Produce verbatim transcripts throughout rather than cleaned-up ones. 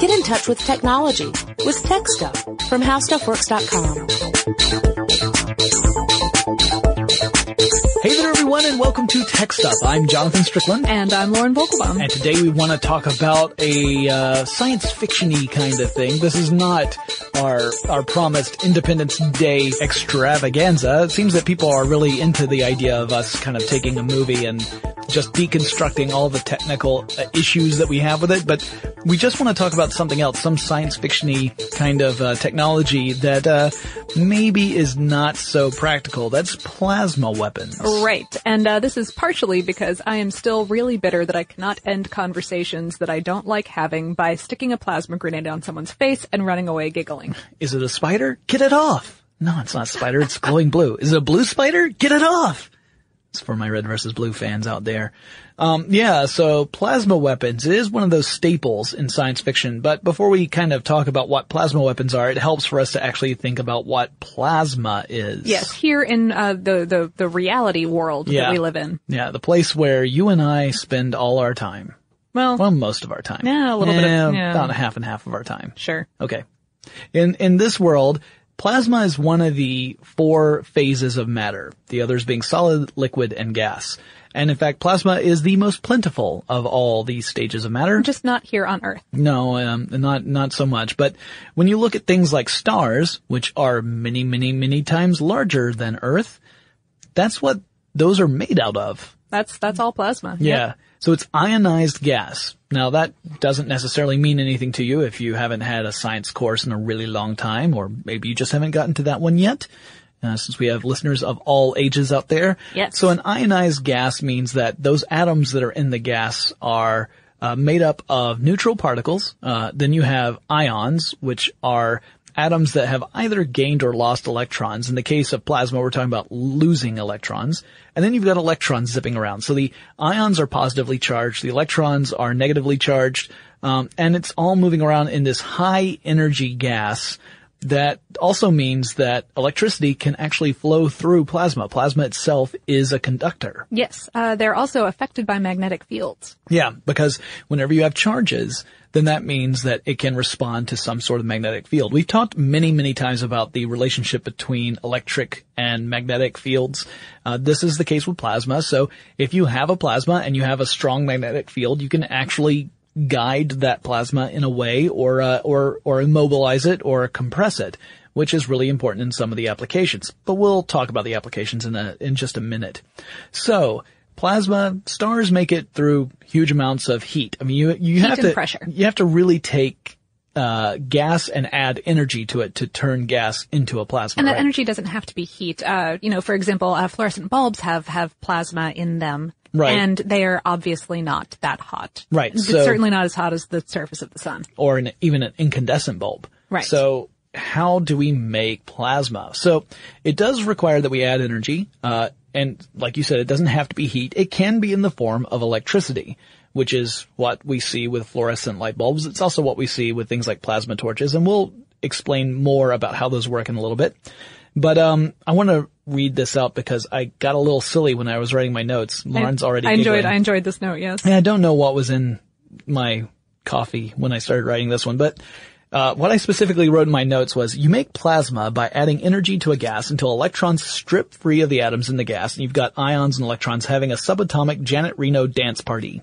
Get in touch with technology with Tech Stuff from how stuff works dot com. Hey there, everyone, and welcome to Tech Stuff. I'm Jonathan Strickland. And I'm Lauren Volkelbaum. And today we want to talk about a uh, science fiction-y kind of thing. This is not our our promised Independence Day extravaganza. It seems that people are really into the idea of us kind of taking a movie and just deconstructing all the technical uh, issues that we have with it. But we just want to talk about something else, some science fiction-y kind of uh, technology that uh, maybe is not so practical. That's plasma weapons. Right. And uh, this is partially because I am still really bitter that I cannot end conversations that I don't like having by sticking a plasma grenade on someone's face and running away giggling. Is it a spider? Get it off. No, it's not a spider. It's glowing blue. Is it a blue spider? Get it off. It's for my red versus blue fans out there. Um, yeah, so plasma weapons, it is one of those staples in science fiction. But before we kind of talk about what plasma weapons are, it helps for us to actually think about what plasma is. Yes, here in uh, the, the, the reality world yeah. that we live in. Yeah, the place where you and I spend all our time. Well, well most of our time. Yeah, a little eh, bit of yeah. About half and half of our time. Sure. Okay. In in this world, plasma is one of the four phases of matter, the others being solid, liquid, and gas. And in fact, plasma is the most plentiful of all these stages of matter. Just not here on Earth. No, um, not not so much. But when you look at things like stars, which are many, many, many times larger than Earth, that's what those are made out of. That's that's all plasma. Yeah. yeah. So it's ionized gas. Now, that doesn't necessarily mean anything to you if you haven't had a science course in a really long time, or maybe you just haven't gotten to that one yet, uh, since we have listeners of all ages out there. Yes. So an ionized gas means that those atoms that are in the gas are uh, made up of neutral particles. Uh, then you have ions, which are atoms that have either gained or lost electrons. In the case of plasma, we're talking about losing electrons. And then you've got electrons zipping around. So the ions are positively charged. The electrons are negatively charged. Um, and it's all moving around in this high energy gas That also means that electricity can actually flow through plasma. Plasma itself is a conductor. Yes. Uh, they're also affected by magnetic fields. Yeah, because whenever you have charges, then that means that it can respond to some sort of magnetic field. We've talked many, many times about the relationship between electric and magnetic fields. Uh, this is the case with plasma. So if you have a plasma and you have a strong magnetic field, you can actually guide that plasma in a way or, uh, or, or immobilize it or compress it, which is really important in some of the applications. But we'll talk about the applications in a, in just a minute. So plasma, stars make it through huge amounts of heat. I mean, you, you have to, pressure. you have to really take, uh, gas and add energy to it to turn gas into a plasma. And that right? energy doesn't have to be heat. Uh, you know, for example, uh, fluorescent bulbs have, have plasma in them. Right. And they are obviously not that hot. Right. It's so, certainly not as hot as the surface of the sun. Or an, even an incandescent bulb. Right. So how do we make plasma? So it does require that we add energy. Uh, and like you said, it doesn't have to be heat. It can be in the form of electricity, which is what we see with fluorescent light bulbs. It's also what we see with things like plasma torches. And we'll explain more about how those work in a little bit. But um I want to read this out because I got a little silly when I was writing my notes. Lauren's I, already I enjoyed giggling. I enjoyed this note, yes. And I don't know what was in my coffee when I started writing this one, but uh what I specifically wrote in my notes was, you make plasma by adding energy to a gas until electrons strip free of the atoms in the gas, and you've got ions and electrons having a subatomic Janet Reno dance party.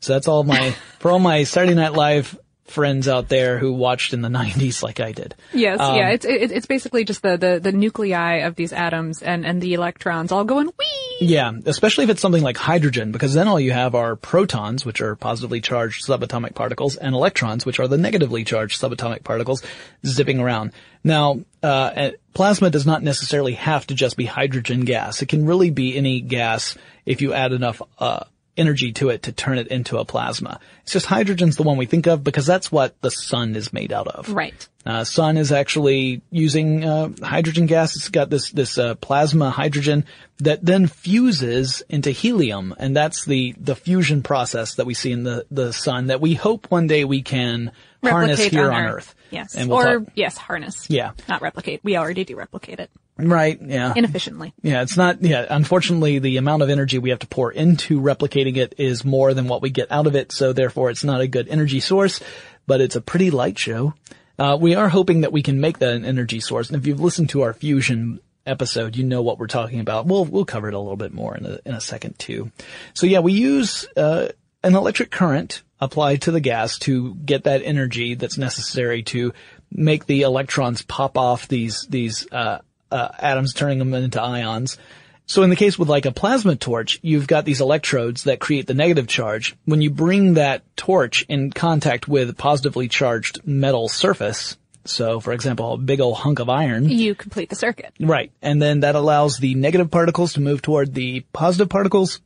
So that's all my for all my Saturday Night Live friends out there who watched in the nineties like I did. Yes, um, yeah, it's it, it's basically just the, the the nuclei of these atoms and and the electrons all going wee. Yeah, especially if it's something like hydrogen, because then all you have are protons, which are positively charged subatomic particles, and electrons, which are the negatively charged subatomic particles, zipping around. Now, uh plasma does not necessarily have to just be hydrogen gas. It can really be any gas if you add enough uh energy to it to turn it into a plasma. It's just hydrogen's the one we think of because that's what the sun is made out of. Right. Uh, sun is actually using, uh, hydrogen gas. It's got this, this, uh, plasma hydrogen that then fuses into helium. And that's the, the fusion process that we see in the, the sun that we hope one day we can replicate harness here on Earth. Earth. Yes. And we'll or, talk- yes, harness. Yeah. Not replicate. We already do replicate it. Right, yeah. Inefficiently. Yeah, it's not, yeah, unfortunately the amount of energy we have to pour into replicating it is more than what we get out of it, so therefore it's not a good energy source, but it's a pretty light show. Uh, we are hoping that we can make that an energy source, and if you've listened to our fusion episode, you know what we're talking about. We'll, we'll cover it a little bit more in a, in a second too. So yeah, we use, uh, an electric current applied to the gas to get that energy that's necessary to make the electrons pop off these, these, uh, Uh, atoms, turning them into ions. So in the case with like a plasma torch, you've got these electrodes that create the negative charge. When you bring that torch in contact with a positively charged metal surface, so for example, a big old hunk of iron, you complete the circuit. Right. And then that allows the negative particles to move toward the positive particles.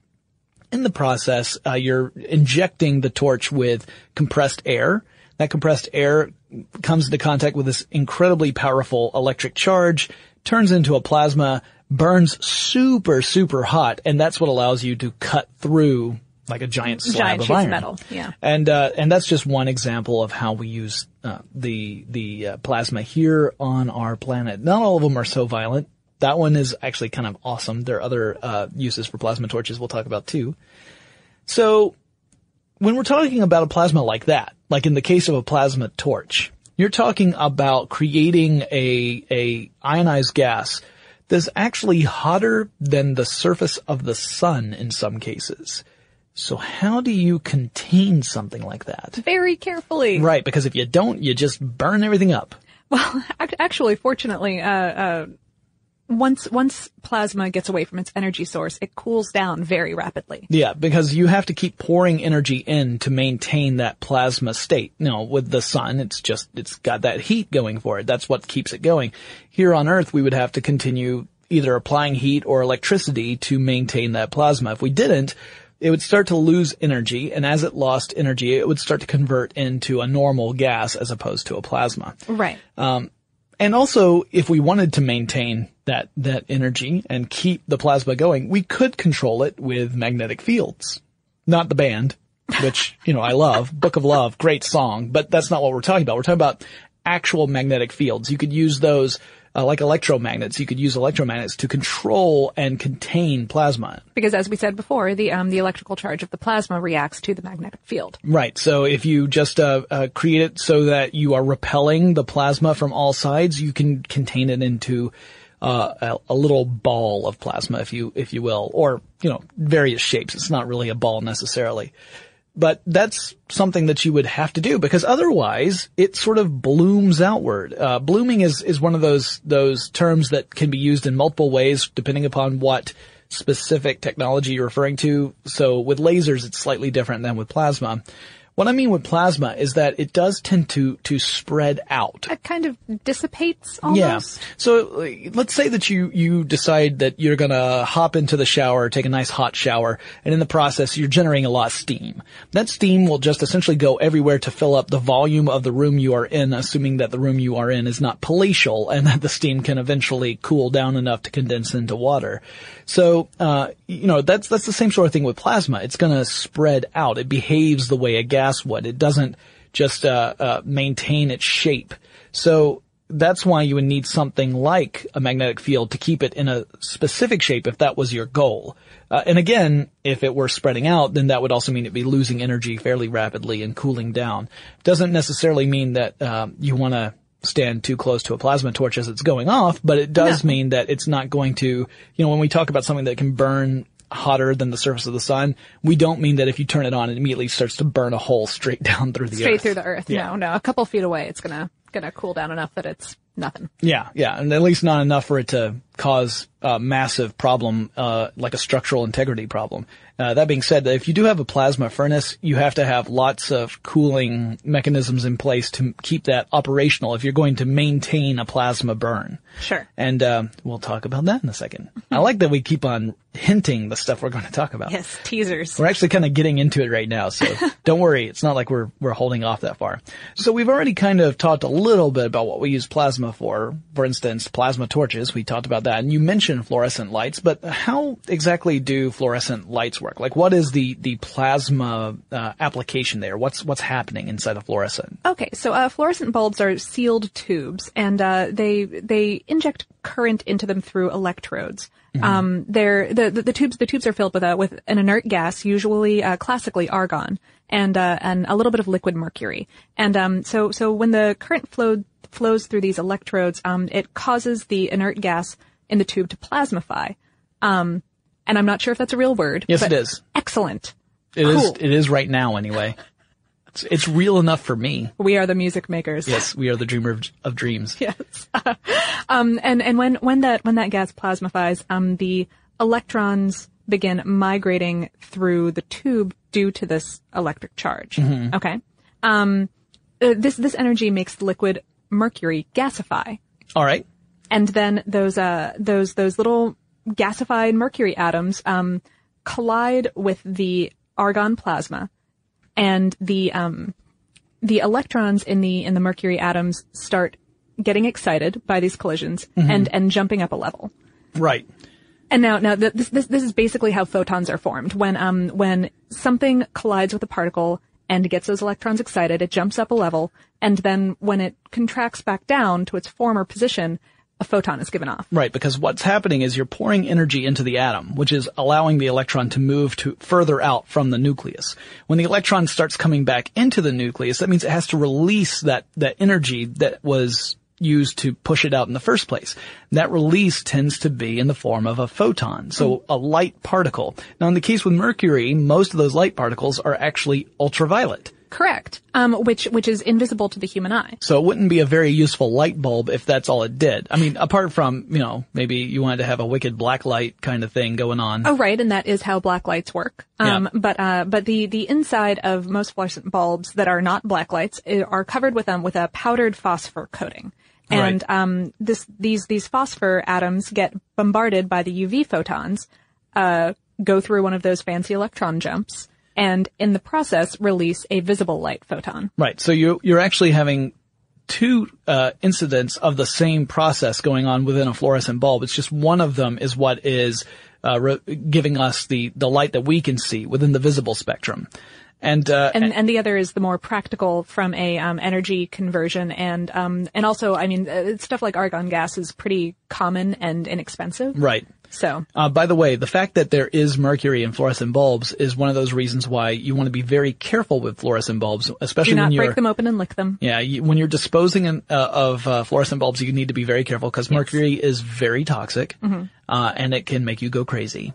In the process, uh, you're injecting the torch with compressed air. That compressed air comes into contact with this incredibly powerful electric charge, turns into a plasma, burns super, super hot, and that's what allows you to cut through like a giant slab giant of iron. Metal. Yeah. And, uh, and that's just one example of how we use, uh, the, the, uh, plasma here on our planet. Not all of them are so violent. That one is actually kind of awesome. There are other, uh, uses for plasma torches we'll talk about too. So when we're talking about a plasma like that, like in the case of a plasma torch, you're talking about creating a, a ionized gas that's actually hotter than the surface of the sun in some cases. So how do you contain something like that? Very carefully. Right, because if you don't, you just burn everything up. Well, actually, fortunately, uh, uh, Once, once plasma gets away from its energy source, it cools down very rapidly. Yeah, because you have to keep pouring energy in to maintain that plasma state. Now, with the sun, it's just, it's got that heat going for it. That's what keeps it going. Here on Earth, we would have to continue either applying heat or electricity to maintain that plasma. If we didn't, it would start to lose energy, and as it lost energy, it would start to convert into a normal gas as opposed to a plasma. Right. Um, and also, if we wanted to maintain that, that energy and keep the plasma going, we could control it with magnetic fields. Not the band, which, you know, I love. Book of Love, great song, but that's not what we're talking about. We're talking about actual magnetic fields. You could use those uh, like electromagnets. You could use electromagnets to control and contain plasma. Because as we said before, the um the electrical charge of the plasma reacts to the magnetic field. Right. So if you just uh, uh create it so that you are repelling the plasma from all sides, you can contain it into Uh, a, a little ball of plasma, if you, if you will, or, you know, various shapes. It's not really a ball necessarily. But that's something that you would have to do because otherwise it sort of blooms outward. Uh, blooming is, is one of those, those terms that can be used in multiple ways depending upon what specific technology you're referring to. So with lasers, it's slightly different than with plasma. What I mean with plasma is that it does tend to, to spread out. It kind of dissipates almost. Yeah. So let's say that you, you decide that you're going to hop into the shower, take a nice hot shower, and in the process you're generating a lot of steam. That steam will just essentially go everywhere to fill up the volume of the room you are in, assuming that the room you are in is not palatial and that the steam can eventually cool down enough to condense into water. So, uh, you know, that's, that's the same sort of thing with plasma. It's going to spread out. It behaves the way a gas would. It doesn't just uh, uh maintain its shape. So that's why you would need something like a magnetic field to keep it in a specific shape if that was your goal. Uh, and again, if it were spreading out, then that would also mean it'd be losing energy fairly rapidly and cooling down. Doesn't necessarily mean that um, you want to stand too close to a plasma torch as it's going off, but it does no. mean that it's not going to, you know, when we talk about something that can burn hotter than the surface of the sun, we don't mean that if you turn it on, it immediately starts to burn a hole straight down through the straight earth. Straight through the earth. Yeah. No, no. A couple feet away, it's gonna, gonna cool down enough that it's nothing. Yeah, yeah. And at least not enough for it to cause a massive problem, uh, like a structural integrity problem. Uh, that being said, if you do have a plasma furnace, you have to have lots of cooling mechanisms in place to keep that operational if you're going to maintain a plasma burn. Sure. And um, we'll talk about that in a second. I like that we keep on hinting the stuff we're going to talk about. Yes, teasers. We're actually kind of getting into it right now, so don't worry. It's not like we're we're holding off that far. So we've already kind of talked a little bit about what we use plasma for. For instance, plasma torches. We talked about that. And you mentioned fluorescent lights, but how exactly do fluorescent lights work? Like, what is the the plasma uh, application there? What's what's happening inside a fluorescent? Okay, so uh, fluorescent bulbs are sealed tubes, and uh, they they inject current into them through electrodes. Mm-hmm. Um, they're the, the the tubes the tubes are filled with a with an inert gas, usually uh, classically argon, and uh, and a little bit of liquid mercury. And um, so so when the current flow flows through these electrodes, um, it causes the inert gas in the tube to plasmify. Um, And I'm not sure if that's a real word. Yes, it is. Excellent. It cool. is. It is right now, anyway. It's, it's real enough for me. We are the music makers. Yes, we are the dreamer of, of dreams. Yes. Uh, um. And and when when that when that gas plasmifies, um, the electrons begin migrating through the tube due to this electric charge. Mm-hmm. Okay. Um. Uh, this this energy makes the liquid mercury gasify. All right. And then those uh those those little gasified mercury atoms um collide with the argon plasma, and the um the electrons in the in the mercury atoms start getting excited by these collisions, mm-hmm. and and jumping up a level. Right. And now now th- this this this is basically how photons are formed. When um when something collides with a particle and gets those electrons excited, it jumps up a level, and then when it contracts back down to its former position, a photon is given off. Right, because what's happening is you're pouring energy into the atom, which is allowing the electron to move to further out from the nucleus. When the electron starts coming back into the nucleus, that means it has to release that, that energy that was used to push it out in the first place. That release tends to be in the form of a photon, so a light particle. Now, in the case with mercury, most of those light particles are actually ultraviolet. Correct. Um, which, which is invisible to the human eye. So it wouldn't be a very useful light bulb if that's all it did. I mean, apart from, you know, maybe you wanted to have a wicked black light kind of thing going on. Oh, right. And that is how black lights work. Um, yeah. but, uh, but the, the inside of most fluorescent bulbs that are not black lights are covered with, um, with a powdered phosphor coating. And, right. um, this, these, these phosphor atoms get bombarded by the U V photons, uh, go through one of those fancy electron jumps, and in the process release a visible light photon. Right. So you, you're actually having two uh incidents of the same process going on within a fluorescent bulb. It's just one of them is what is uh re- giving us the, the light that we can see within the visible spectrum. And, uh, and, and the other is the more practical from a, um, energy conversion. And, um, and also, I mean, stuff like argon gas is pretty common and inexpensive. Right. So, uh, by the way, the fact that there is mercury in fluorescent bulbs is one of those reasons why you want to be very careful with fluorescent bulbs, especially when you're... Do not break them open and lick them. Yeah. You, when you're disposing in, uh, of uh, fluorescent bulbs, you need to be very careful because mercury yes. is very toxic, mm-hmm. uh, and it can make you go crazy.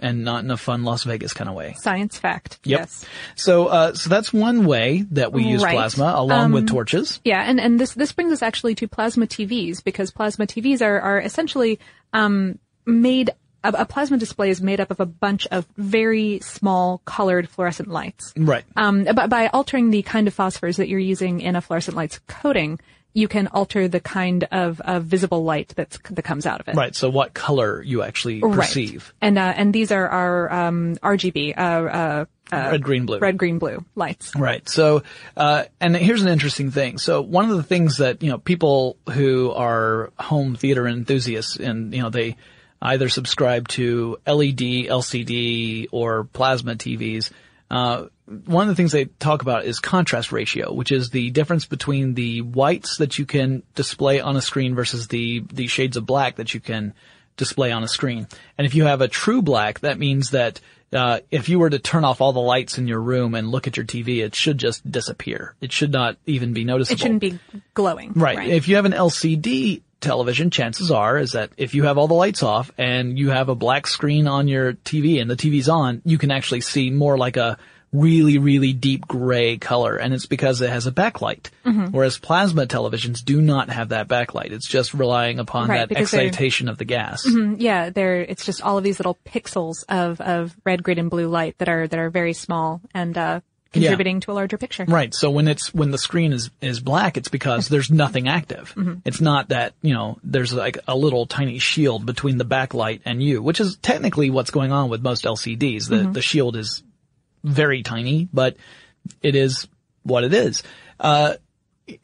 And not in a fun Las Vegas kind of way. Science fact. Yep. Yes. So, uh, so that's one way that we use right. plasma along um, with torches. Yeah. And, and this, this brings us actually to plasma T Vs because plasma T Vs are, are essentially, um, made, a, a plasma display is made up of a bunch of very small colored fluorescent lights. Right. Um, by, by altering the kind of phosphors that you're using in a fluorescent light's coating, you can alter the kind of uh, visible light that's, that comes out of it. Right. So what color you actually perceive. Right. And, uh, and these are our, um, R G B, uh, uh, uh, red, green, blue. Red, green, blue lights. Right. So, uh, and here's an interesting thing. So one of the things that, you know, people who are home theater enthusiasts and, you know, they either subscribe to L E D, L C D, or plasma T Vs, uh, one of the things they talk about is contrast ratio, which is the difference between the whites that you can display on a screen versus the, the shades of black that you can display on a screen. And if you have a true black, that means that, uh, if you were to turn off all the lights in your room and look at your T V, it should just disappear. It should not even be noticeable. It shouldn't be glowing. Right. right. If you have an L C D television, chances are is that if you have all the lights off and you have a black screen on your T V and the T V's on, you can actually see more like a really, really deep gray color, and it's because it has a backlight. Mm-hmm. Whereas plasma televisions do not have that backlight. It's just relying upon right, that excitation of the gas. Mm-hmm, yeah, there. It's just all of these little pixels of of red, green, and blue light that are that are very small and uh contributing yeah. to a larger picture. Right. So when it's when the screen is is black, it's because there's nothing active. Mm-hmm. It's not that, you know, there's like a little tiny shield between the backlight and you, which is technically what's going on with most L C Ds. The mm-hmm. the shield is very tiny, but it is what it is. Uh,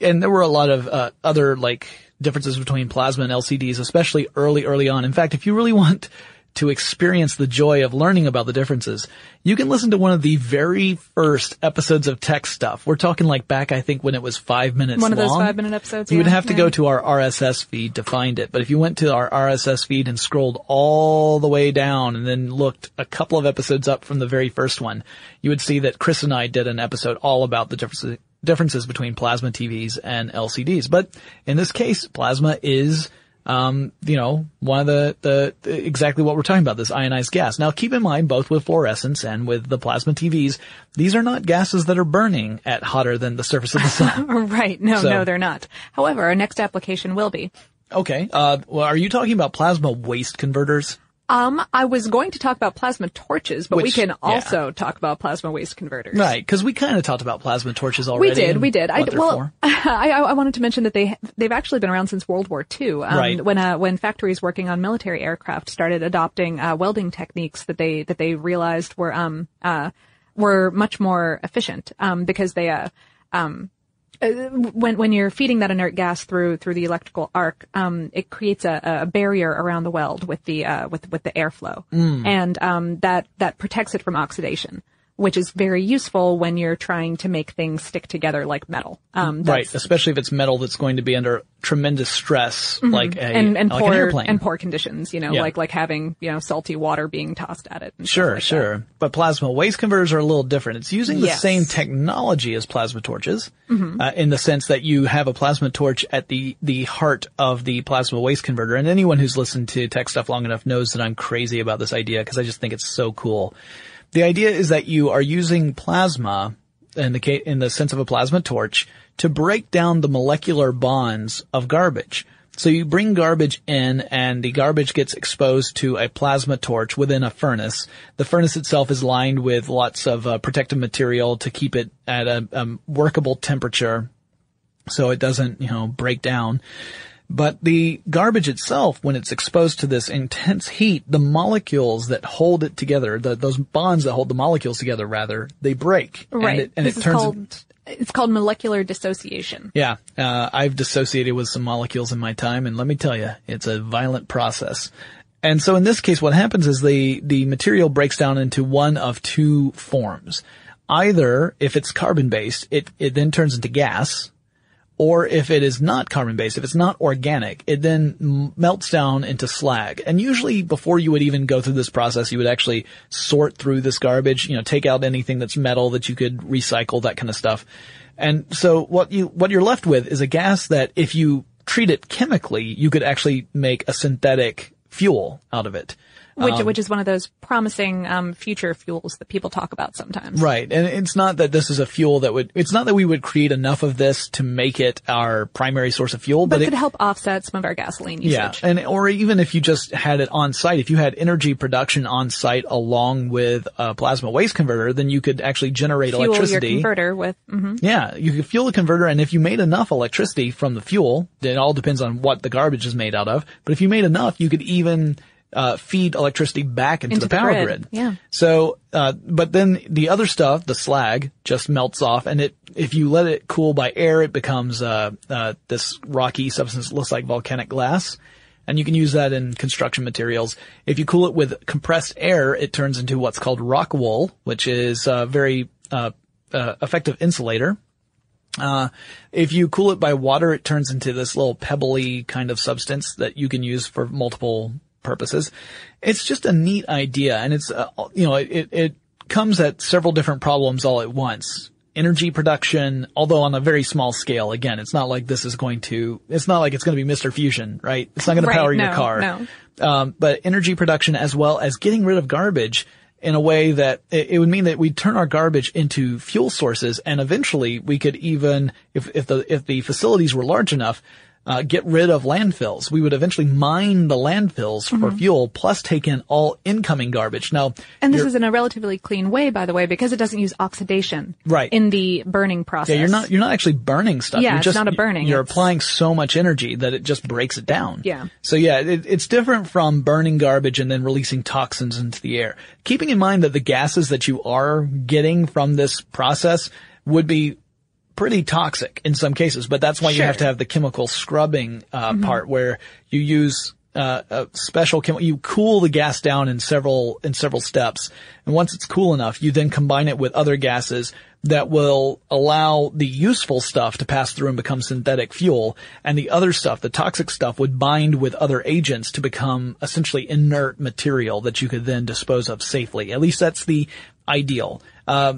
and there were a lot of, uh, other, like, differences between plasma and L C Ds, especially early, early on. In fact, if you really want to experience the joy of learning about the differences, you can listen to one of the very first episodes of Tech Stuff. We're talking like back, I think, when it was five minutes long. One of those five minute episodes. You yeah, would have to yeah. go to our R S S feed to find it. But if you went to our R S S feed and scrolled all the way down and then looked a couple of episodes up from the very first one, you would see that Chris and I did an episode all about the differences, differences between plasma T Vs and L C Ds. But in this case, plasma is Um, you know, one of the, the, the, exactly what we're talking about, this ionized gas. Now keep in mind, both with fluorescence and with the plasma T Vs, these are not gases that are burning at hotter than the surface of the sun. Right. No, so, no, they're not. However, our next application will be. Okay. Uh, well, are you talking about plasma waste converters? Um, I was going to talk about plasma torches, but Which, we can also yeah. talk about plasma waste converters. Right, because we kind of talked about plasma torches already. We did, we did. I, well, I, I wanted to mention that they, they've actually been around since World War Two, um, right. when, uh, when factories working on military aircraft started adopting, uh, welding techniques that they, that they realized were, um, uh, were much more efficient, um, because they, uh, um, When, when you're feeding that inert gas through, through the electrical arc, um, it creates a, a barrier around the weld with the, uh, with, with the airflow. Mm. And, um, that, that protects it from oxidation, which is very useful when you're trying to make things stick together like metal. Um, that's, right. Especially if it's metal that's going to be under tremendous stress, mm-hmm. like a, and, and like poor, an airplane. And poor conditions, you know, yeah. like, like having, you know, salty water being tossed at it. Sure, like sure. That. But plasma waste converters are a little different. It's using the yes. same technology as plasma torches, mm-hmm. uh, in the sense that you have a plasma torch at the, the heart of the plasma waste converter. And anyone who's listened to Tech Stuff long enough knows that I'm crazy about this idea because I just think it's so cool. The idea is that you are using plasma, in the case, in the sense of a plasma torch, to break down the molecular bonds of garbage. So you bring garbage in and the garbage gets exposed to a plasma torch within a furnace. The furnace itself is lined with lots of uh, protective material to keep it at a um, workable temperature so it doesn't, you know, break down. But the garbage itself, when it's exposed to this intense heat, the molecules that hold it together, the, those bonds that hold the molecules together, rather, they break. Right. And it, and this it turns is called, into, it's called molecular dissociation. Yeah. Uh, I've dissociated with some molecules in my time, and let me tell you, it's a violent process. And so in this case, what happens is the, the material breaks down into one of two forms. either if it's carbon-based, it, it then turns into gas, or if it is not carbon-based, if it's not organic, it then melts down into slag. And usually before you would even go through this process, you would actually sort through this garbage, you know, take out anything that's metal that you could recycle, that kind of stuff. And so what you, what you're left with is a gas that if you treat it chemically, you could actually make a synthetic fuel out of it. Which, um, which is one of those promising, um, future fuels that people talk about sometimes. Right. And it's not that this is a fuel that would, it's not that we would create enough of this to make it our primary source of fuel, but, but it could help offset some of our gasoline usage. Yeah. And, or even if you just had it on site, if you had energy production on site along with a plasma waste converter, then you could actually generate fuel electricity. Fuel your converter with, mm-hmm. Yeah. You could fuel the converter. And if you made enough electricity from the fuel, it all depends on what the garbage is made out of. But if you made enough, you could even Uh, feed electricity back into, into the power the grid. grid. Yeah. So, uh, but then the other stuff, the slag, just melts off, and it, if you let it cool by air, it becomes, uh, uh, this rocky substance that looks like volcanic glass. And you can use that in construction materials. If you cool it with compressed air, it turns into what's called rock wool, which is a very, uh, uh, effective insulator. Uh, if you cool it by water, it turns into this little pebbly kind of substance that you can use for multiple purposes. It's just a neat idea, and it's uh, you know it it comes at several different problems all at once. Energy production, although on a very small scale. Again, it's not like this is going to. It's not like it's going to be Mister Fusion, right? It's not going right, to power no, your car. No. Um, but energy production, as well as getting rid of garbage in a way that it, it would mean that we turn our garbage into fuel sources, and eventually we could even, if if the if the facilities were large enough, Uh, get rid of landfills. We would eventually mine the landfills for mm-hmm. fuel, plus take in all incoming garbage. Now, and this is in a relatively clean way, by the way, because it doesn't use oxidation right. in the burning process. Yeah, you're not you're not actually burning stuff. Yeah, you're it's just, not a burning. You're it's... applying so much energy that it just breaks it down. Yeah. So yeah, it, it's different from burning garbage and then releasing toxins into the air. Keeping in mind that the gases that you are getting from this process would be pretty toxic in some cases, but that's why sure. you have to have the chemical scrubbing uh mm-hmm. part where you use uh a special chem- you cool the gas down in several in several steps, and once it's cool enough, you then combine it with other gases that will allow the useful stuff to pass through and become synthetic fuel, and the other stuff, the toxic stuff, would bind with other agents to become essentially inert material that you could then dispose of safely. At least that's the ideal. Um uh,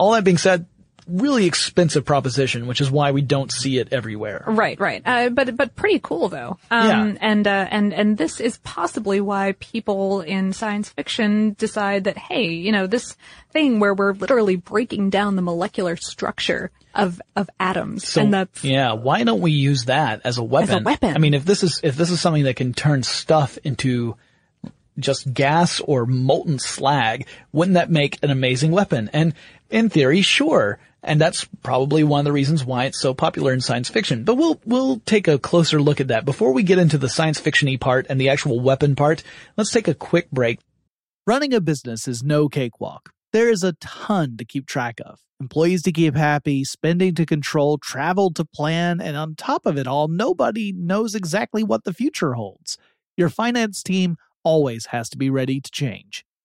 all that being said, really expensive proposition, which is why we don't see it everywhere. Right, right. Uh, but, but pretty cool though. Um, yeah. and, uh, and, and this is possibly why people in science fiction decide that, hey, you know, this thing where we're literally breaking down the molecular structure of, of atoms. So, and that's. Yeah. Why don't we use that as a weapon? As a weapon. I mean, if this is, if this is something that can turn stuff into just gas or molten slag, wouldn't that make an amazing weapon? And in theory, sure. And that's probably one of the reasons why it's so popular in science fiction. But we'll, we'll take a closer look at that. Before we get into the science fiction-y part and the actual weapon part, let's take a quick break. Running a business is no cakewalk. There is a ton to keep track of. Employees to keep happy, spending to control, travel to plan, and on top of it all, nobody knows exactly what the future holds. Your finance team always has to be ready to change.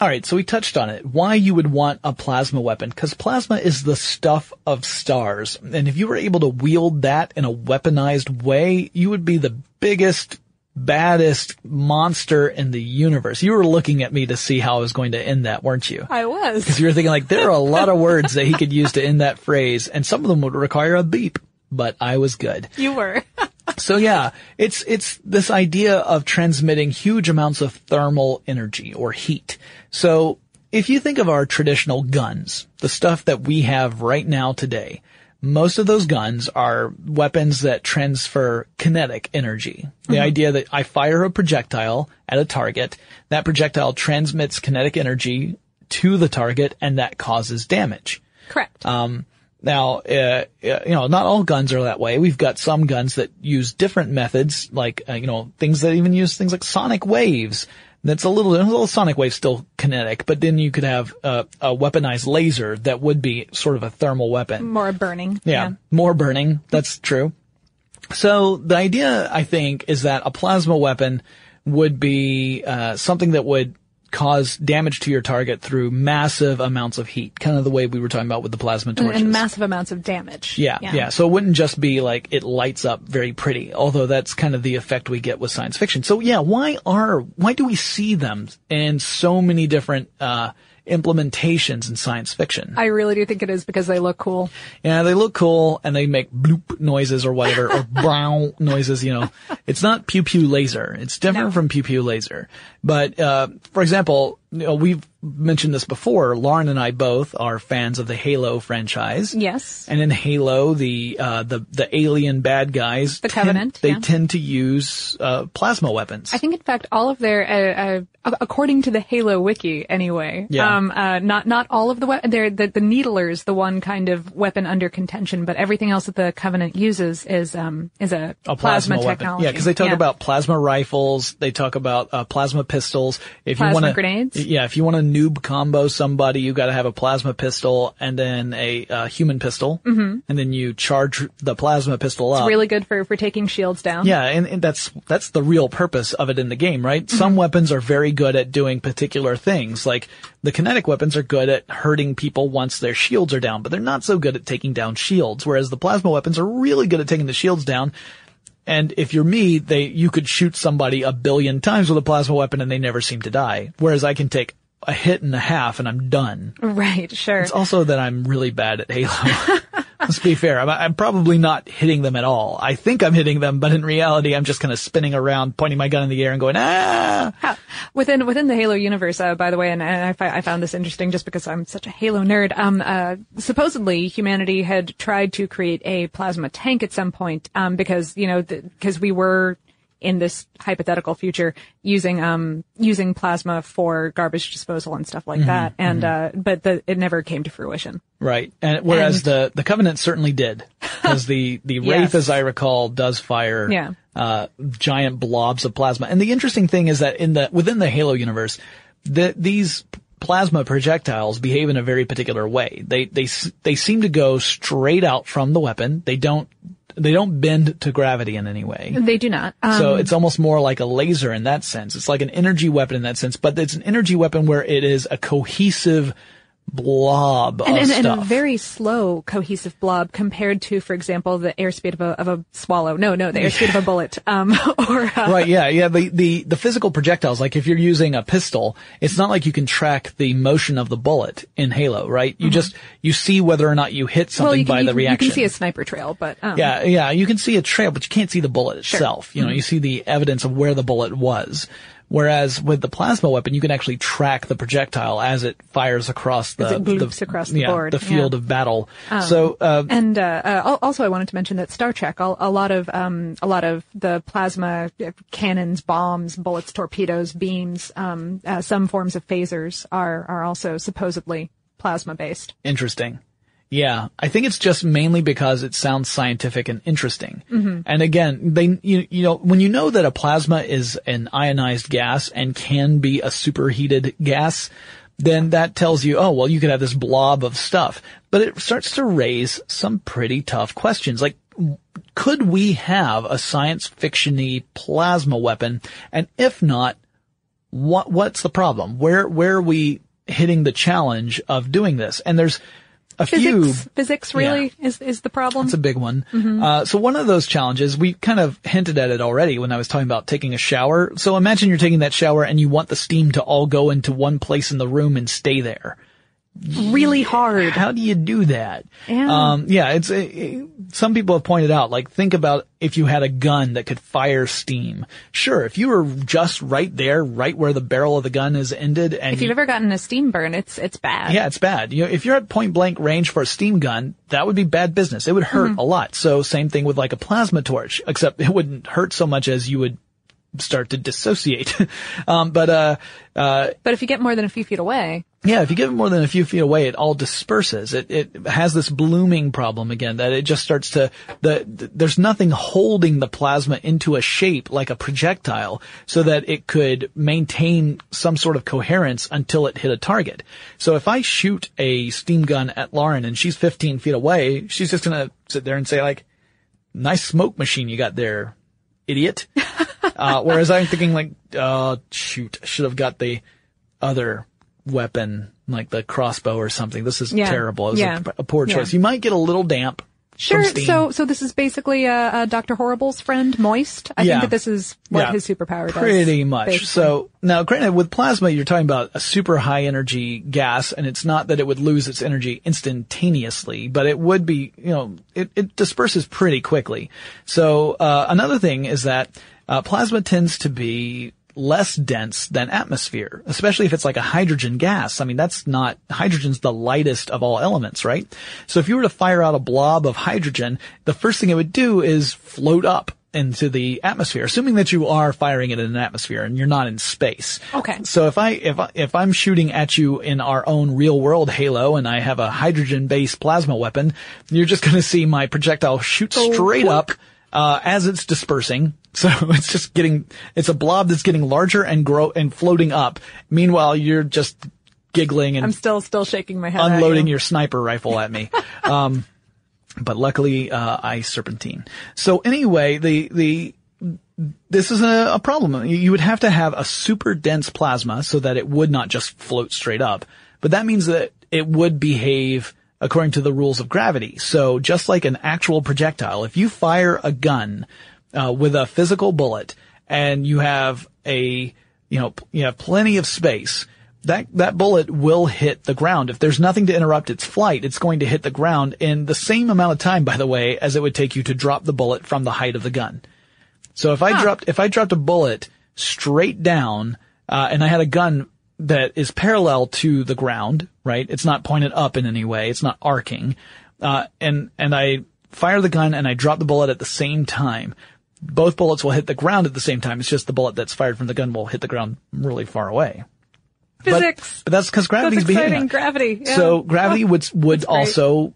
All right, so we touched on it, why you would want a plasma weapon, because plasma is the stuff of stars. And if you were able to wield that in a weaponized way, you would be the biggest, baddest monster in the universe. You were looking at me to see how I was going to end that, weren't you? I was. Because you were thinking, like, there are a lot of words that he could use to end that phrase, and some of them would require a beep, but I was good. You were. So yeah, it's it's this idea of transmitting huge amounts of thermal energy or heat. So if you think of our traditional guns, the stuff that we have right now today, most of those guns are weapons that transfer kinetic energy. The mm-hmm. idea that I fire a projectile at a target, that projectile transmits kinetic energy to the target, and that causes damage. Correct. Um Now, uh, you know, not all guns are that way. We've got some guns that use different methods, like, uh, you know, things that even use things like sonic waves. That's a little, a little sonic wave still kinetic, but then you could have uh, a weaponized laser that would be sort of a thermal weapon. More burning. Yeah, yeah. More burning. That's true. So the idea, I think, is that a plasma weapon would be uh something that would cause damage to your target through massive amounts of heat, kind of the way we were talking about with the plasma torches. And massive amounts of damage. Yeah, yeah, yeah. So it wouldn't just be like it lights up very pretty, although that's kind of the effect we get with science fiction. So yeah, why are, why do we see them in so many different uh implementations in science fiction? I really do think it is because they look cool. Yeah, they look cool, and they make bloop noises or whatever, or brown noises, you know. It's not pew-pew laser. It's different no. from pew-pew laser. But, uh, for example, you know, we've mentioned this before. Lauren and I both are fans of the Halo franchise. Yes. And in Halo, the, uh, the, the alien bad guys. The Covenant. Tend, they yeah. tend to use, uh, plasma weapons. I think, in fact, all of their, uh, uh according to the Halo wiki anyway. Yeah. Um, uh, not, not all of the weapons. They're, the, the Needler's the one kind of weapon under contention, but everything else that the Covenant uses is, um, is a, a plasma, plasma technology. Weapon. Yeah, cause they talk yeah. about plasma rifles. They talk about, uh, plasma pistols. If plasma you want grenades. Yeah, if you want to noob combo somebody, you got to have a plasma pistol and then a uh, human pistol, mm-hmm. and then you charge the plasma pistol up. It's really good for for taking shields down. Yeah, and, and that's that's the real purpose of it in the game, right? Mm-hmm. Some weapons are very good at doing particular things, like the kinetic weapons are good at hurting people once their shields are down, but they're not so good at taking down shields, whereas the plasma weapons are really good at taking the shields down. And if you're me, they you could shoot somebody a billion times with a plasma weapon and they never seem to die, whereas I can take a hit and a half and I'm done. Right, sure. It's also that I'm really bad at Halo. Let's be fair. I'm, I'm probably not hitting them at all. I think I'm hitting them, but in reality, I'm just kind of spinning around, pointing my gun in the air and going, ah! How, within within the Halo universe, uh, by the way, and, and I, I found this interesting just because I'm such a Halo nerd, um, uh, supposedly humanity had tried to create a plasma tank at some point, um, because, you know, because we were in this hypothetical future using, um, using plasma for garbage disposal and stuff like mm-hmm, that. And, mm-hmm. uh, but the, it never came to fruition. Right. And whereas and, the, the Covenant certainly did. Because the, the yes. Wraith, as I recall, does fire, yeah. uh, giant blobs of plasma. And the interesting thing is that in the, within the Halo universe, the, these plasma projectiles behave in a very particular way. They, they, they seem to go straight out from the weapon. They don't they don't bend to gravity in any way. They do not. Um, so it's almost more like a laser in that sense. It's like an energy weapon in that sense, but it's an energy weapon where it is a cohesive blob and, of and, stuff. And a very slow, cohesive blob compared to, for example, the airspeed of a, of a swallow. No, no, the airspeed of a bullet. Um, or uh, right, yeah, yeah. The, the the physical projectiles, like if you're using a pistol, it's not like you can track the motion of the bullet in Halo, right? You mm-hmm. just you see whether or not you hit something well, you can, by you the can, reaction. You can see a sniper trail, but um, yeah, yeah, you can see a trail, but you can't see the bullet itself. Sure. You know, mm-hmm. you see the evidence of where the bullet was. Whereas with the plasma weapon, you can actually track the projectile as it fires across the, it the, across the, yeah, board. the field yeah. of battle. Um, so, uh, and, uh, uh, also I wanted to mention that Star Trek, a, a lot of, um, a lot of the plasma cannons, bombs, bullets, torpedoes, beams, um, uh, some forms of phasers are, are also supposedly plasma based. Interesting. Yeah, I think it's just mainly because it sounds scientific and interesting. Mm-hmm. And again, they you, you know when you know that a plasma is an ionized gas and can be a superheated gas, then that tells you, oh, well, you could have this blob of stuff. But it starts to raise some pretty tough questions, like could we have a science fiction-y plasma weapon? And if not, what what's the problem? Where where are we hitting the challenge of doing this? And there's A physics, few, physics really yeah. is, is the problem. It's a big one. Mm-hmm. Uh, so one of those challenges, we kind of hinted at it already when I was talking about taking a shower. So imagine you're taking that shower and you want the steam to all go into one place in the room and stay there. Really hard. How do you do that? Yeah. Um, yeah, it's, it, it, some people have pointed out, like, think about if you had a gun that could fire steam. Sure, if you were just right there, right where the barrel of the gun is ended and. If you've ever gotten a steam burn, it's, it's bad. Yeah, it's bad. You know, if you're at point blank range for a steam gun, that would be bad business. It would hurt mm-hmm. a lot. So same thing with like a plasma torch, except it wouldn't hurt so much as you would start to dissociate. um, but, uh, uh. But if you get more than a few feet away. Yeah, if you give it more than a few feet away, it all disperses. It, it has this blooming problem again that it just starts to, the, the, there's nothing holding the plasma into a shape like a projectile so that it could maintain some sort of coherence until it hit a target. So if I shoot a steam gun at Lauren and she's fifteen feet away, she's just gonna sit there and say like, nice smoke machine you got there, idiot. uh, whereas I'm thinking like, oh, shoot, I should have got the other weapon, like the crossbow or something. This is yeah. terrible. It was yeah. a, a poor choice. Yeah. You might get a little damp. Sure. So, so this is basically uh, uh Doctor Horrible's friend, Moist. I yeah. think that this is what yeah. his superpower does. Pretty much. Basically. So now, granted, with plasma, you're talking about a super high energy gas, and it's not that it would lose its energy instantaneously, but it would be, you know, it, it disperses pretty quickly. So uh another thing is that uh plasma tends to be less dense than atmosphere, especially if it's like a hydrogen gas. I mean, that's not, hydrogen's the lightest of all elements, right? So if you were to fire out a blob of hydrogen, the first thing it would do is float up into the atmosphere, assuming that you are firing it in an atmosphere and you're not in space. Okay. So if I, if I, if I'm shooting at you in our own real world Halo and I have a hydrogen-based plasma weapon, you're just going to see my projectile shoot straight oh, up uh as it's dispersing. So it's just getting, it's a blob that's getting larger and grow and floating up. Meanwhile, you're just giggling and I'm still still shaking my head, unloading you. your sniper rifle at me. um, but luckily, uh, I serpentine. So anyway, the the this is a, a problem. You would have to have a super dense plasma so that it would not just float straight up. But that means that it would behave according to the rules of gravity. So just like an actual projectile, if you fire a gun uh with a physical bullet and you have a, you know, you have plenty of space, that that bullet will hit the ground. If there's nothing to interrupt its flight, it's going to hit the ground in the same amount of time, by the way, as it would take you to drop the bullet from the height of the gun. So if huh. I dropped if I dropped a bullet straight down uh and I had a gun that is parallel to the ground, right? It's not pointed up in any way. It's not arcing. Uh and and I fire the gun and I drop the bullet at the same time. Both bullets will hit the ground at the same time. It's just the bullet that's fired from the gun will hit the ground really far away. Physics. But, but that's because gravity's behaving. Gravity. Yeah. So gravity oh, would would also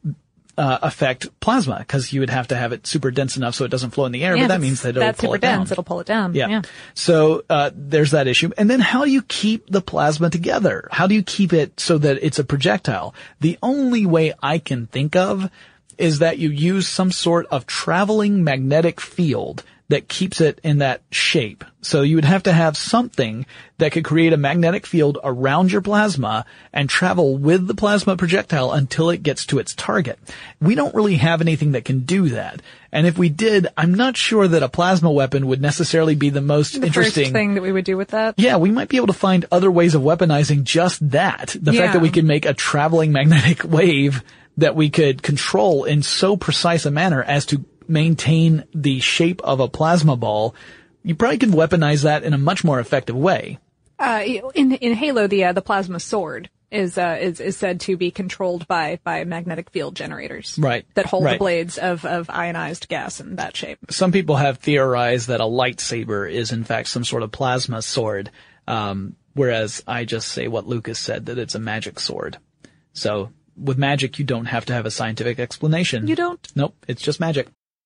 uh, affect plasma because you would have to have it super dense enough so it doesn't flow in the air. Yeah, but that means that it'll that's pull super it dense, down. It'll pull it down. Yeah. yeah. So uh there's that issue. And then how do you keep the plasma together? How do you keep it so that it's a projectile? The only way I can think of is that you use some sort of traveling magnetic field that keeps it in that shape. So you would have to have something that could create a magnetic field around your plasma and travel with the plasma projectile until it gets to its target. We don't really have anything that can do that. And if we did, I'm not sure that a plasma weapon would necessarily be the most the interesting first thing that we would do with that. Yeah, we might be able to find other ways of weaponizing just that. The yeah. fact that we can make a traveling magnetic wave that we could control in so precise a manner as to maintain the shape of a plasma ball, you probably could weaponize that in a much more effective way. Uh, in in Halo, the uh, the plasma sword is uh is, is said to be controlled by by magnetic field generators, right? That hold right. the blades of of ionized gas in that shape. Some people have theorized that a lightsaber is in fact some sort of plasma sword, um, whereas I just say what Lucas said, that it's a magic sword. So with magic, you don't have to have a scientific explanation. You don't. Nope, it's just magic.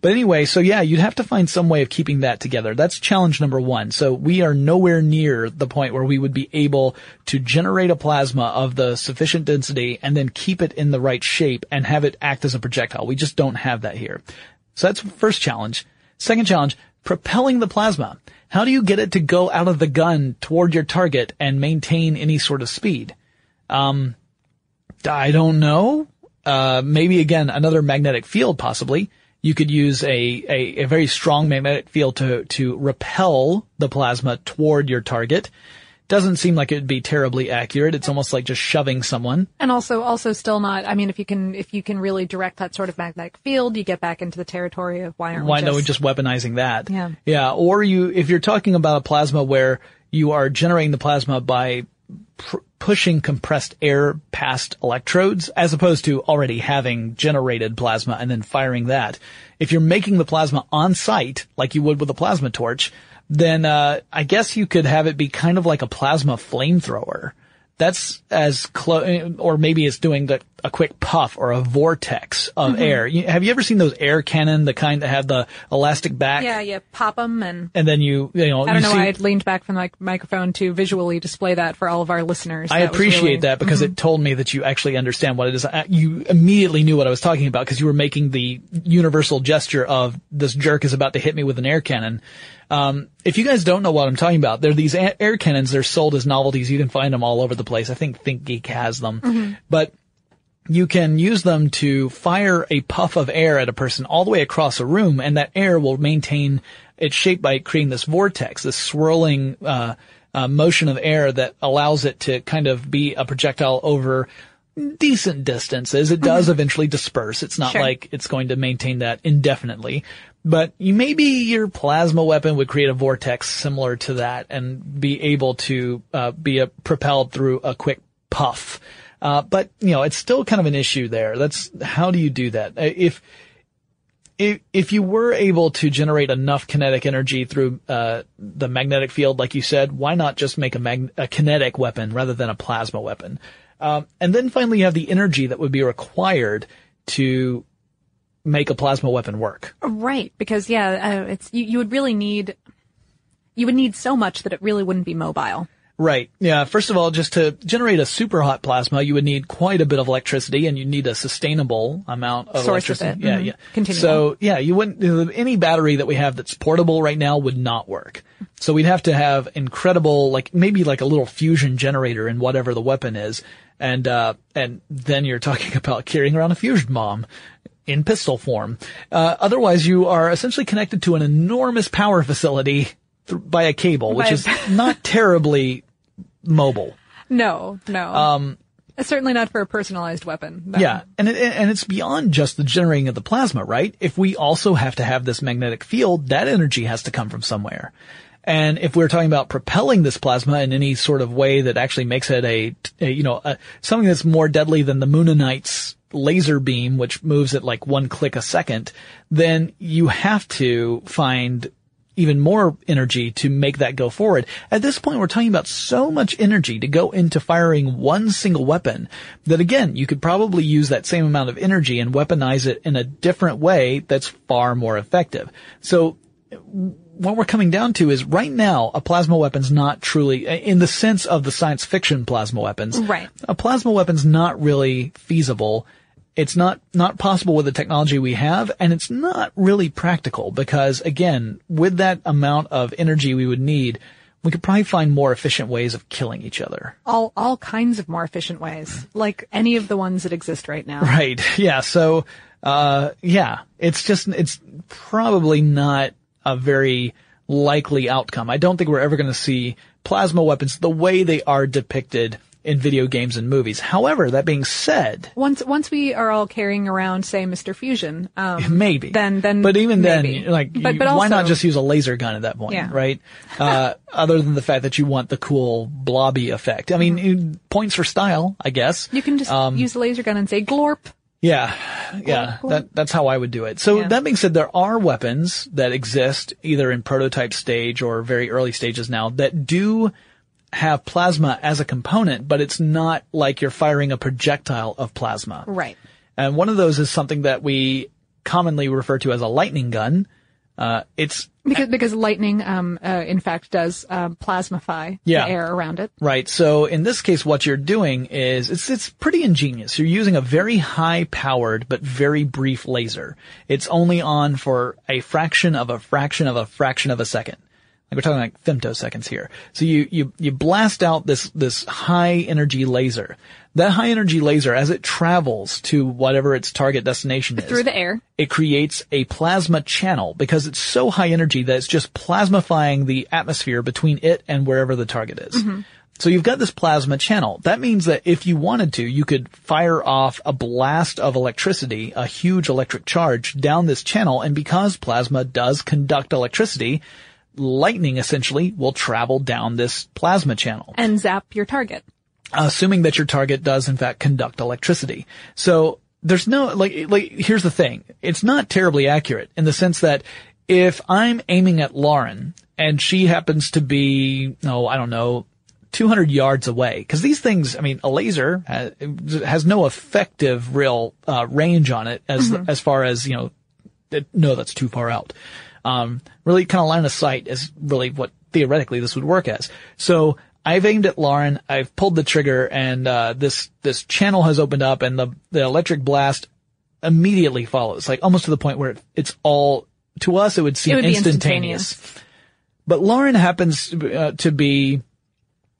But anyway, so yeah, you'd have to find some way of keeping that together. That's challenge number one. So we are nowhere near the point where we would be able to generate a plasma of the sufficient density and then keep it in the right shape and have it act as a projectile. We just don't have that here. So that's the first challenge. Second challenge, propelling the plasma. How do you get it to go out of the gun toward your target and maintain any sort of speed? Um, I don't know. Uh, maybe again, another magnetic field possibly. You could use a, a, a very strong magnetic field to, to repel the plasma toward your target. Doesn't seem like it would be terribly accurate. It's almost like just shoving someone. And also, also still not, I mean, if you can, if you can really direct that sort of magnetic field, you get back into the territory of why aren't why we just... Why not just weaponizing that? Yeah. Yeah. Or you, if you're talking about a plasma where you are generating the plasma by pr- pushing compressed air past electrodes as opposed to already having generated plasma and then firing that. If you're making the plasma on site, like you would with a plasma torch, then uh I guess you could have it be kind of like a plasma flamethrower. that's as close, or maybe it's doing the, a quick puff or a vortex of mm-hmm. air. You, have you ever seen those air cannon, the kind that have the elastic back? Yeah, you pop them and... And then you, you know... I don't you know, see, I leaned back from the microphone to visually display that for all of our listeners. I that appreciate really, that because mm-hmm. it told me that you actually understand what it is. You immediately knew what I was talking about because you were making the universal gesture of this jerk is about to hit me with an air cannon. Um, if you guys don't know what I'm talking about, they're these air cannons. They're sold as novelties. You can find them all over the place. I think ThinkGeek has them. Mm-hmm. But you can use them to fire a puff of air at a person all the way across a room, and that air will maintain its shape by creating this vortex, this swirling uh, uh motion of air that allows it to kind of be a projectile over decent distances. It does mm-hmm. eventually disperse. It's not sure. like it's going to maintain that indefinitely. But you, maybe your plasma weapon would create a vortex similar to that and be able to uh be a, propelled through a quick puff. Uh, but, you know, it's still kind of an issue there. That's, how do you do that? If, if, if you were able to generate enough kinetic energy through, uh, the magnetic field, like you said, why not just make a mag, a kinetic weapon rather than a plasma weapon? Um, and then finally you have the energy that would be required to make a plasma weapon work. Right. Because, yeah, uh, it's, you, you would really need, you would need so much that it really wouldn't be mobile. Right. Yeah. First of all, just to generate a super hot plasma, you would need quite a bit of electricity, and you need a sustainable amount of Source electricity. Of it. Yeah, mm-hmm. yeah. Continue. So, yeah, you wouldn't. Any battery that we have that's portable right now would not work. So we'd have to have incredible, like maybe like a little fusion generator in whatever the weapon is, and uh, and then you're talking about carrying around a fusion bomb in pistol form. Uh, otherwise, you are essentially connected to an enormous power facility th- by a cable, which by is a- not terribly mobile. No, no. Um, certainly not for a personalized weapon. No. Yeah, and it, and it's beyond just the generating of the plasma, right? If we also have to have this magnetic field, that energy has to come from somewhere. And if we're talking about propelling this plasma in any sort of way that actually makes it a, a you know, a, something that's more deadly than the Moonanites laser beam, which moves at like one click a second, then you have to find even more energy to make that go forward. At this point, we're talking about so much energy to go into firing one single weapon that, again, you could probably use that same amount of energy and weaponize it in a different way that's far more effective. So what we're coming down to is right now, a plasma weapon's not truly, in the sense of the science fiction plasma weapons, right. a plasma weapon's not really feasible. It's not, not possible with the technology we have, and it's not really practical because, again, with that amount of energy we would need, we could probably find more efficient ways of killing each other. All, all kinds of more efficient ways, like any of the ones that exist right now. Right. Yeah. So, uh, yeah, it's just, it's probably not a very likely outcome. I don't think we're ever going to see plasma weapons the way they are depicted in video games and movies. However, that being said, once once we are all carrying around, say, Mister Fusion, um, maybe then then but even maybe. then, like, but, but you, also, why not just use a laser gun at that point, yeah. right? Uh, other than the fact that you want the cool blobby effect. I mean, mm-hmm. points for style, I guess. You can just um, use a laser gun and say glorp. Yeah, yeah, glorp, glorp. That, that's how I would do it. So yeah. that being said, there are weapons that exist either in prototype stage or very early stages now that do have plasma as a component, but it's not like you're firing a projectile of plasma. Right. And one of those is something that we commonly refer to as a lightning gun. Uh, it's because because lightning, um, uh, in fact, does um, plasmify yeah. the air around it. Right. So in this case, what you're doing is it's it's pretty ingenious. You're using a very high powered but very brief laser. It's only on for a fraction of a fraction of a fraction of a second. Like we're talking like femtoseconds here. So you, you, you blast out this, this high energy laser. That high energy laser, as it travels to whatever its target destination is. Through the air. It creates a plasma channel because it's so high energy that it's just plasmifying the atmosphere between it and wherever the target is. Mm-hmm. So you've got this plasma channel. That means that if you wanted to, you could fire off a blast of electricity, a huge electric charge down this channel. And because plasma does conduct electricity, lightning essentially will travel down this plasma channel and zap your target, assuming that your target does in fact conduct electricity. So there's no like like here's the thing, it's not terribly accurate in the sense that if I'm aiming at Lauren and she happens to be oh I don't know two hundred yards away. Because these things, I mean, a laser has, has no effective real uh, range on it as mm-hmm. as far as, you know, it, no, that's too far out. Um, really kind of line of sight is really what theoretically this would work as. So I've aimed at Lauren, I've pulled the trigger, and uh this this channel has opened up, and the, the electric blast immediately follows, like almost to the point where it, it's all, to us it would seem it would instantaneous. instantaneous. But Lauren happens uh, to be,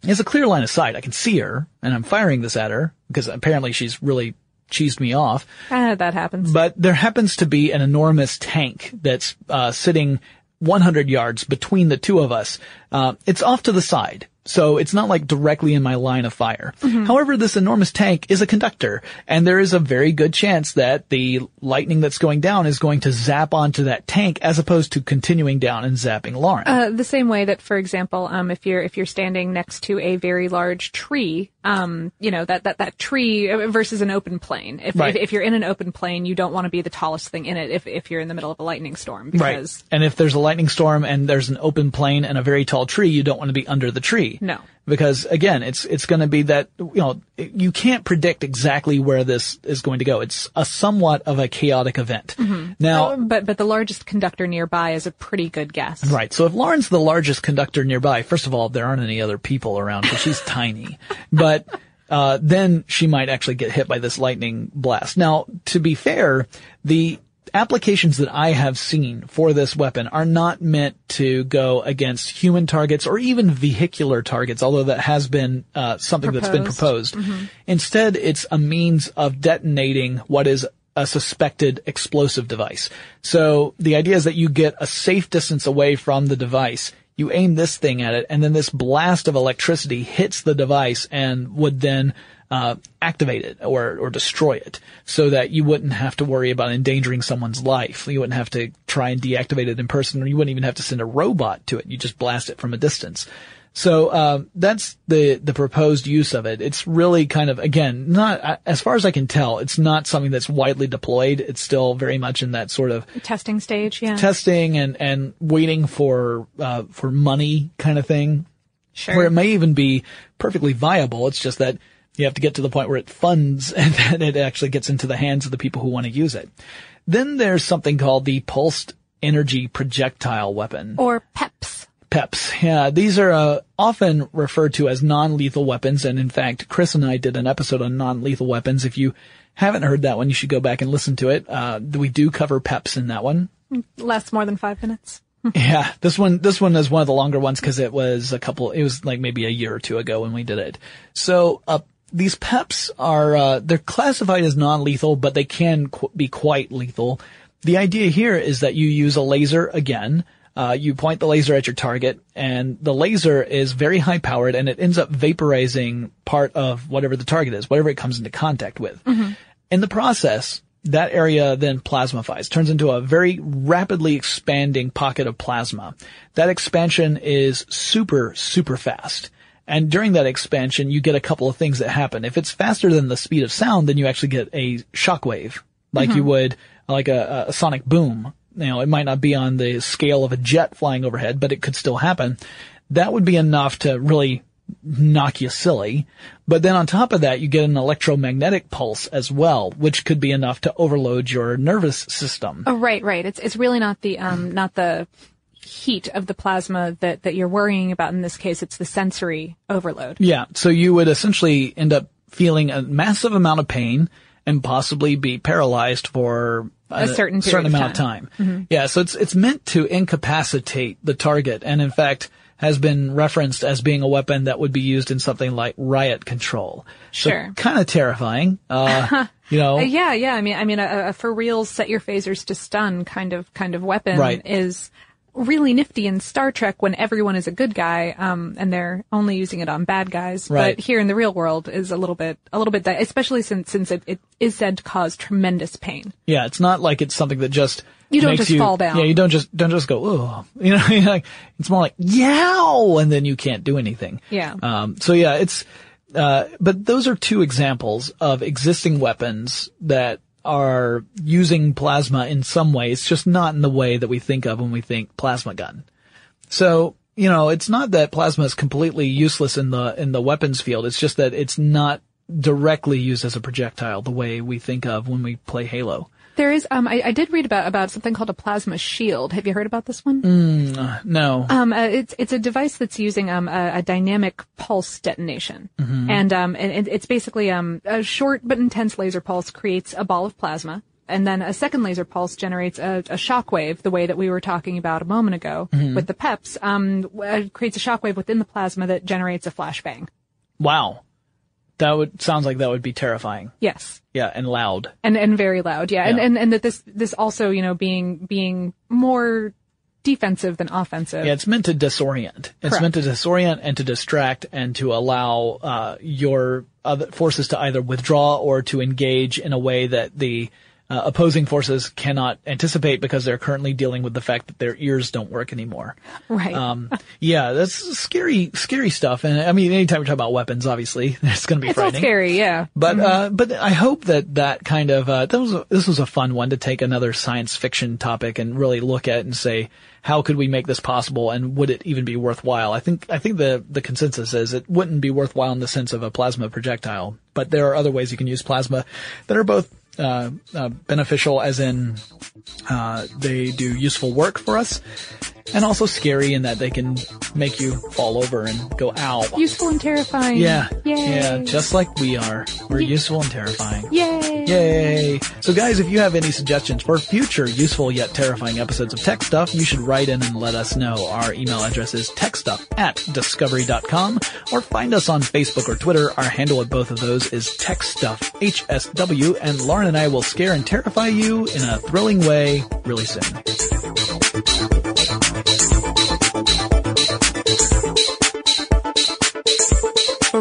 it's a clear line of sight. I can see her, and I'm firing this at her, because apparently she's really cheesed me off. Ah, that happens. But there happens to be an enormous tank that's uh sitting one hundred yards between the two of us. Uh, it's off to the side, so it's not like directly in my line of fire. Mm-hmm. However, this enormous tank is a conductor, and there is a very good chance that the lightning that's going down is going to zap onto that tank as opposed to continuing down and zapping Lauren. Uh, the same way that, for example, um, if you're, if you're standing next to a very large tree, um, you know, that, that, that tree versus an open plane. If, right. if, if you're in an open plane, you don't want to be the tallest thing in it if, if you're in the middle of a lightning storm. Because right. And if there's a lightning storm and there's an open plane and a very tall tree, you don't want to be under the tree. No. Because again, it's, it's going to be that, you know, you can't predict exactly where this is going to go. It's a somewhat of a chaotic event. Mm-hmm. Now, oh, but, but the largest conductor nearby is a pretty good guess. Right. So if Lauren's the largest conductor nearby, first of all, there aren't any other people around, because she's tiny, but, uh, then she might actually get hit by this lightning blast. Now, to be fair, the applications that I have seen for this weapon are not meant to go against human targets or even vehicular targets, although that has been uh something proposed. that's been proposed. Mm-hmm. Instead, it's a means of detonating what is a suspected explosive device. So the idea is that you get a safe distance away from the device, you aim this thing at it, and then this blast of electricity hits the device and would then uh activate it or or destroy it, so that you wouldn't have to worry about endangering someone's life. You wouldn't have to try and deactivate it in person, or you wouldn't even have to send a robot to it. You just blast it from a distance. So uh, that's the the proposed use of it. It's really kind of, again, not, as far as I can tell, it's not something that's widely deployed. It's still very much in that sort of testing stage, yeah. Testing and and waiting for uh for money kind of thing. Sure. Where it may even be perfectly viable. It's just that you have to get to the point where it funds and then it actually gets into the hands of the people who want to use it. Then there's something called the pulsed energy projectile weapon. Or PEPs. PEPs, yeah. These are uh, often referred to as non-lethal weapons. And in fact, Chris and I did an episode on non-lethal weapons. If you haven't heard that one, you should go back and listen to it. Uh, we do cover PEPs in that one. Lasts more than five minutes. Yeah, this one, this one is one of the longer ones because it was a couple, it was like maybe a year or two ago when we did it. So, uh, these PEPs are, uh, they're classified as non-lethal, but they can qu- be quite lethal. The idea here is that you use a laser again. Uh, you point the laser at your target, and the laser is very high powered, and it ends up vaporizing part of whatever the target is, whatever it comes into contact with. Mm-hmm. In the process, that area then plasmifies, turns into a very rapidly expanding pocket of plasma. That expansion is super, super fast. And during that expansion, you get a couple of things that happen. If it's faster than the speed of sound, then you actually get a shockwave, like mm-hmm. you would, like a, a sonic boom. You know, it might not be on the scale of a jet flying overhead, but it could still happen. That would be enough to really knock you silly. But then on top of that, you get an electromagnetic pulse as well, which could be enough to overload your nervous system. Oh, right, right. It's it's really not the um not the. heat of the plasma that that you're worrying about in this case. It's the sensory overload. Yeah, so you would essentially end up feeling a massive amount of pain and possibly be paralyzed for a, a certain, certain amount of time. Of time. Mm-hmm. Yeah, so it's it's meant to incapacitate the target, and in fact has been referenced as being a weapon that would be used in something like riot control. Sure. So kind of terrifying. Uh, you know. Yeah, yeah. I mean, I mean, a, a for real set your phasers to stun kind of kind of weapon right. is really nifty in Star Trek when everyone is a good guy, um, and they're only using it on bad guys. Right. But here in the real world is a little bit, a little bit, that, especially since, since it, it is said to cause tremendous pain. Yeah, it's not like it's something that just you don't just you, fall down. Yeah, you don't just don't just go oh, you know, like it's more like yow, and then you can't do anything. Yeah. Um. So yeah, it's. Uh. But those are two examples of existing weapons that are using plasma in some ways, just not in the way that we think of when we think plasma gun. So, you know, it's not that plasma is completely useless in the in the weapons field. It's just that it's not directly used as a projectile the way we think of when we play Halo. There is, um, I, I did read about, about something called a plasma shield. Have you heard about this one? Mm, no. Um, uh, it's, it's a device that's using, um, a, a dynamic pulse detonation. Mm-hmm. And, um, and it's basically, um, a short but intense laser pulse creates a ball of plasma. And then a second laser pulse generates a, a shockwave, the way that we were talking about a moment ago mm-hmm. with the P E Ps, um, w- creates a shockwave within the plasma that generates a flashbang. Wow. That would, sounds like that would be terrifying. Yes. Yeah, and loud. And, and very loud, yeah. yeah. And, and, and that this, this also, you know, being, being more defensive than offensive. Yeah, it's meant to disorient. It's Correct. meant to disorient and to distract and to allow, uh, your other forces to either withdraw or to engage in a way that the, Uh, opposing forces cannot anticipate because they're currently dealing with the fact that their ears don't work anymore. Right. Um, yeah, that's scary, scary stuff. And I mean, anytime we talk about weapons, obviously, it's going to be it's frightening. It's scary, yeah. But, mm-hmm. uh, but I hope that that kind of, uh, that was, a, this was a fun one to take another science fiction topic and really look at and say, how could we make this possible and would it even be worthwhile? I think, I think the, the consensus is it wouldn't be worthwhile in the sense of a plasma projectile, but there are other ways you can use plasma that are both Uh, uh, beneficial as in, uh, they do useful work for us and also scary in that they can make you fall over and go, ow. Useful and terrifying. Yeah. Yay. Yeah. Just like we are. We're Yay. useful and terrifying. Yay. Yay. So guys, if you have any suggestions for future useful yet terrifying episodes of Tech Stuff, you should write in and let us know. Our email address is tech stuff at discovery dot com or find us on Facebook or Twitter. Our handle at both of those is TechStuff, H S W, and Lauren and I will scare and terrify you in a thrilling way really soon. For